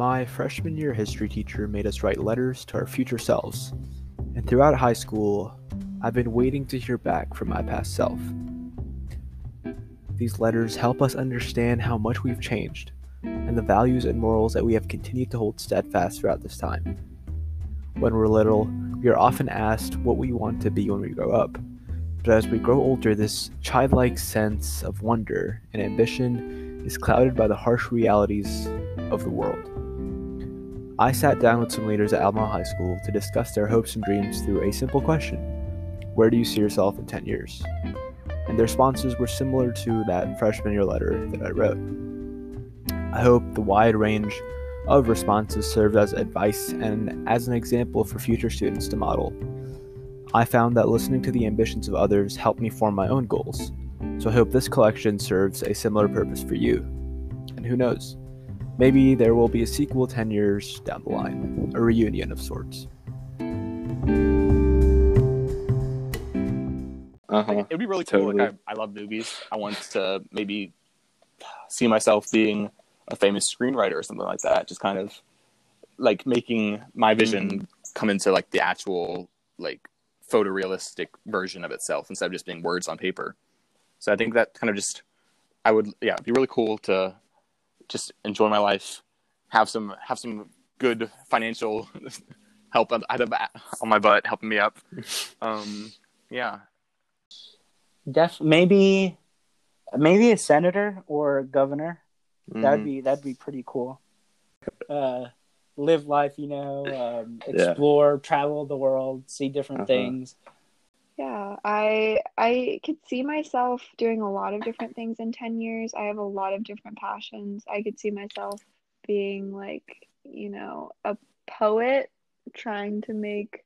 My freshman year history teacher made us write letters to our future selves, and throughout high school, I've been waiting to hear back from my past self. These letters help us understand how much we've changed and the values and morals that we have continued to hold steadfast throughout this time. When we're little, we are often asked what we want to be when we grow up, but as we grow older, this childlike sense of wonder and ambition is clouded by the harsh realities of the world. I sat down with some leaders at Alma High School to discuss their hopes and dreams through a simple question: where do you see yourself in 10 years? And their responses were similar to that freshman year letter that I wrote. I hope the wide range of responses served as advice and as an example for future students to model. I found that listening to the ambitions of others helped me form my own goals, so I hope this collection serves a similar purpose for you. And who knows? Maybe there will be a sequel 10 years down the line, a reunion of sorts. It'd be really cool. Totally. Like, I love movies. I want to maybe see myself being a famous screenwriter or something like that. Just kind of like making my vision come into like the actual like photorealistic version of itself instead of just being words on paper. So I think that kind of just, I would, it'd be really cool to just enjoy my life, have some good financial help on my butt, helping me up. Maybe a senator or a governor. That'd be pretty cool. Live life, explore, travel the world, see different things. Yeah, I could see myself doing a lot of different things in 10 years. I have a lot of different passions. I could see myself being like, a poet trying to make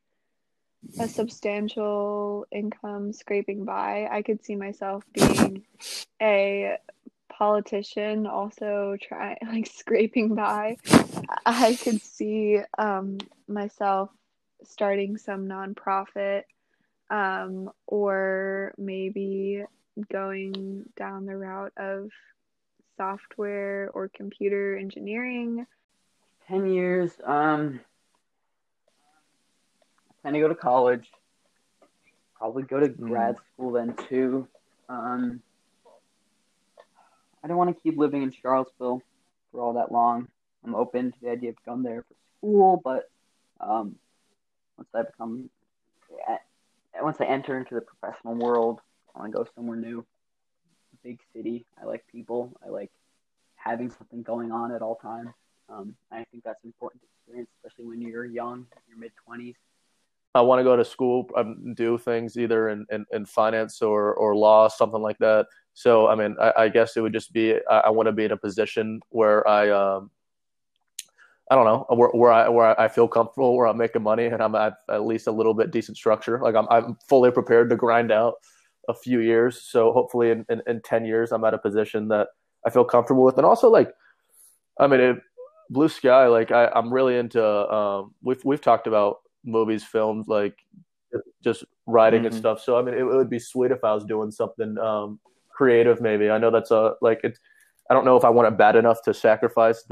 a substantial income scraping by. I could see myself being a politician also scraping by. I could see myself starting some nonprofit. Or maybe going down the route of software or computer engineering. 10 years, plan to go to college, probably go to grad school then too. I don't want to keep living in Charlottesville for all that long. I'm open to the idea of going there for school, but once I enter into the professional world, I want to go somewhere new. Big city. I like people. I like having something going on at all times. I think that's important to experience, especially when you're young, your mid-20s. I want to go to school, do things either in finance or law, something like that. So, I guess it would just be, I want to be in a position where where I feel comfortable, where I'm making money, and I'm at least a little bit decent structure. Like I'm fully prepared to grind out a few years. So hopefully in 10 years, I'm at a position that I feel comfortable with. And also blue sky, like I'm really into, we've talked about movies, films, like just writing and stuff. So, it would be sweet if I was doing something creative maybe. I know that's I don't know if I want it bad enough to sacrifice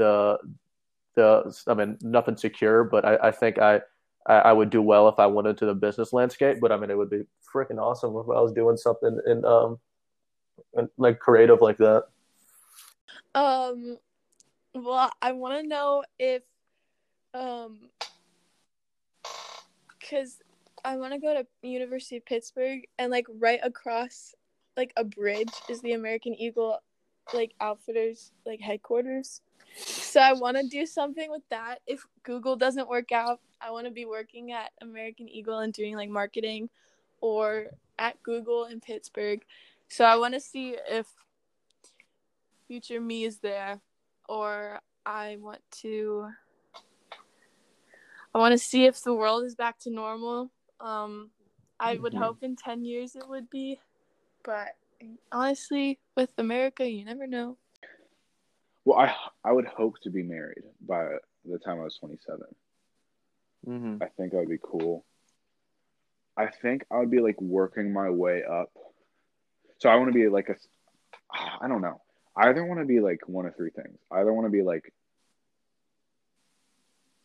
nothing secure, but I think I would do well if I went into the business landscape. But it would be freaking awesome if I was doing something creative like that. Well, I want to know if, because I want to go to University of Pittsburgh, and right across a bridge is the American Eagle Outfitters headquarters. So I want to do something with that. If Google doesn't work out, I want to be working at American Eagle and doing marketing, or at Google in Pittsburgh. So I want to see if future me is there, or I want to see if the world is back to normal. I would hope in 10 years it would be, but honestly, with America, you never know. Well, I would hope to be married by the time I was 27. I think that would be cool. I think I would be working my way up. So I want to be I don't know. I either want to be one of three things. I either want to be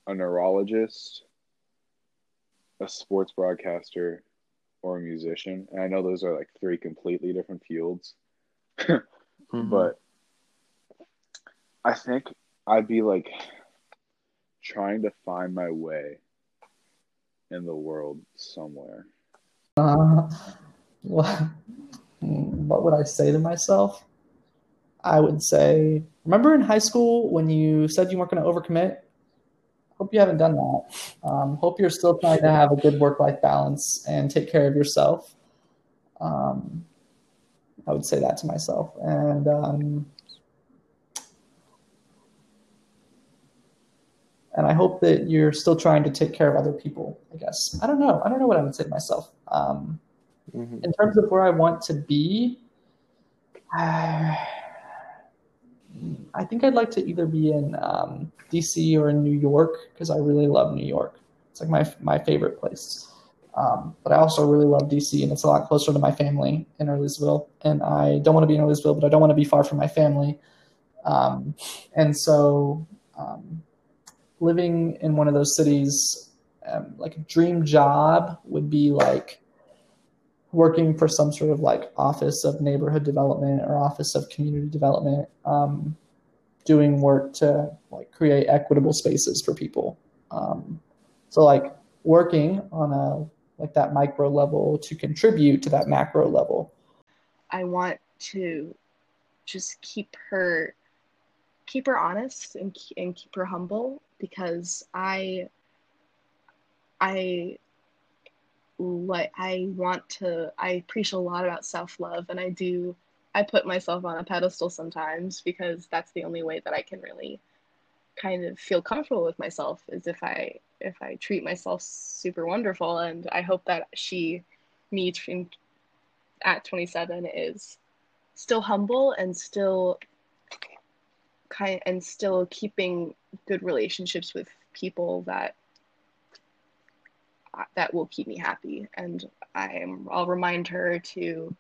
a neurologist, a sports broadcaster, or a musician. And I know those are like three completely different fields. Mm-hmm. But I think I'd be like trying to find my way in the world somewhere. What would I say to myself? I would say, remember in high school when you said you weren't going to overcommit? Hope you haven't done that. Hope you're still trying to have a good work-life balance and take care of yourself. I would say that to myself. And I hope that you're still trying to take care of other people, I guess. I don't know what I would say to myself. Mm-hmm. In terms of where I want to be, I think I'd like to either be in D.C. or in New York, because I really love New York. It's like my favorite place. But I also really love D.C., and it's a lot closer to my family in Earlysville. And I don't want to be in Earlysville, but I don't want to be far from my family. And so living in one of those cities, like a dream job would be like working for some sort of like office of neighborhood development or office of community development, doing work to like create equitable spaces for people. So like working on a, like that micro level to contribute to that macro level. I want to just keep her honest and keep her humble, because I preach a lot about self-love, and I put myself on a pedestal sometimes, because that's the only way that I can really kind of feel comfortable with myself, is if I treat myself super wonderful. And I hope that me at 27 is still humble and still keeping good relationships with people that will keep me happy. And I'll remind her to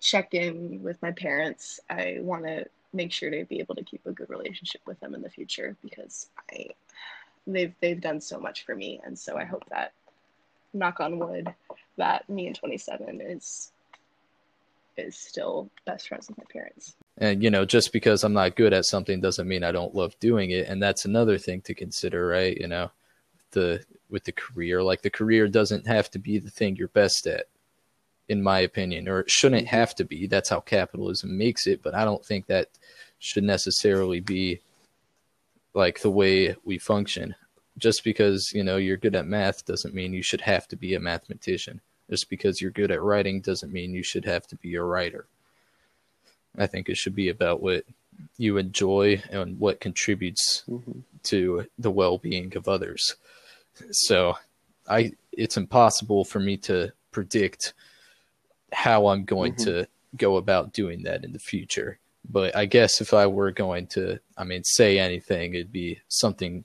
check in with my parents. I want to make sure to be able to keep a good relationship with them in the future, because they've done so much for me. And so I hope that, knock on wood, that me in 27 is still best friends with my parents. And, just because I'm not good at something doesn't mean I don't love doing it. And that's another thing to consider, right? With the career, like the career doesn't have to be the thing you're best at, in my opinion, or it shouldn't have to be. That's how capitalism makes it. But I don't think that should necessarily be like the way we function. Just because, you're good at math doesn't mean you should have to be a mathematician. Just because you're good at writing doesn't mean you should have to be a writer. I think it should be about what you enjoy and what contributes mm-hmm. to the well-being of others. So it's impossible for me to predict how I'm going mm-hmm. to go about doing that in the future. But I guess if I were going to, say anything, it'd be something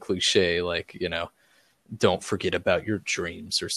cliche, like, don't forget about your dreams or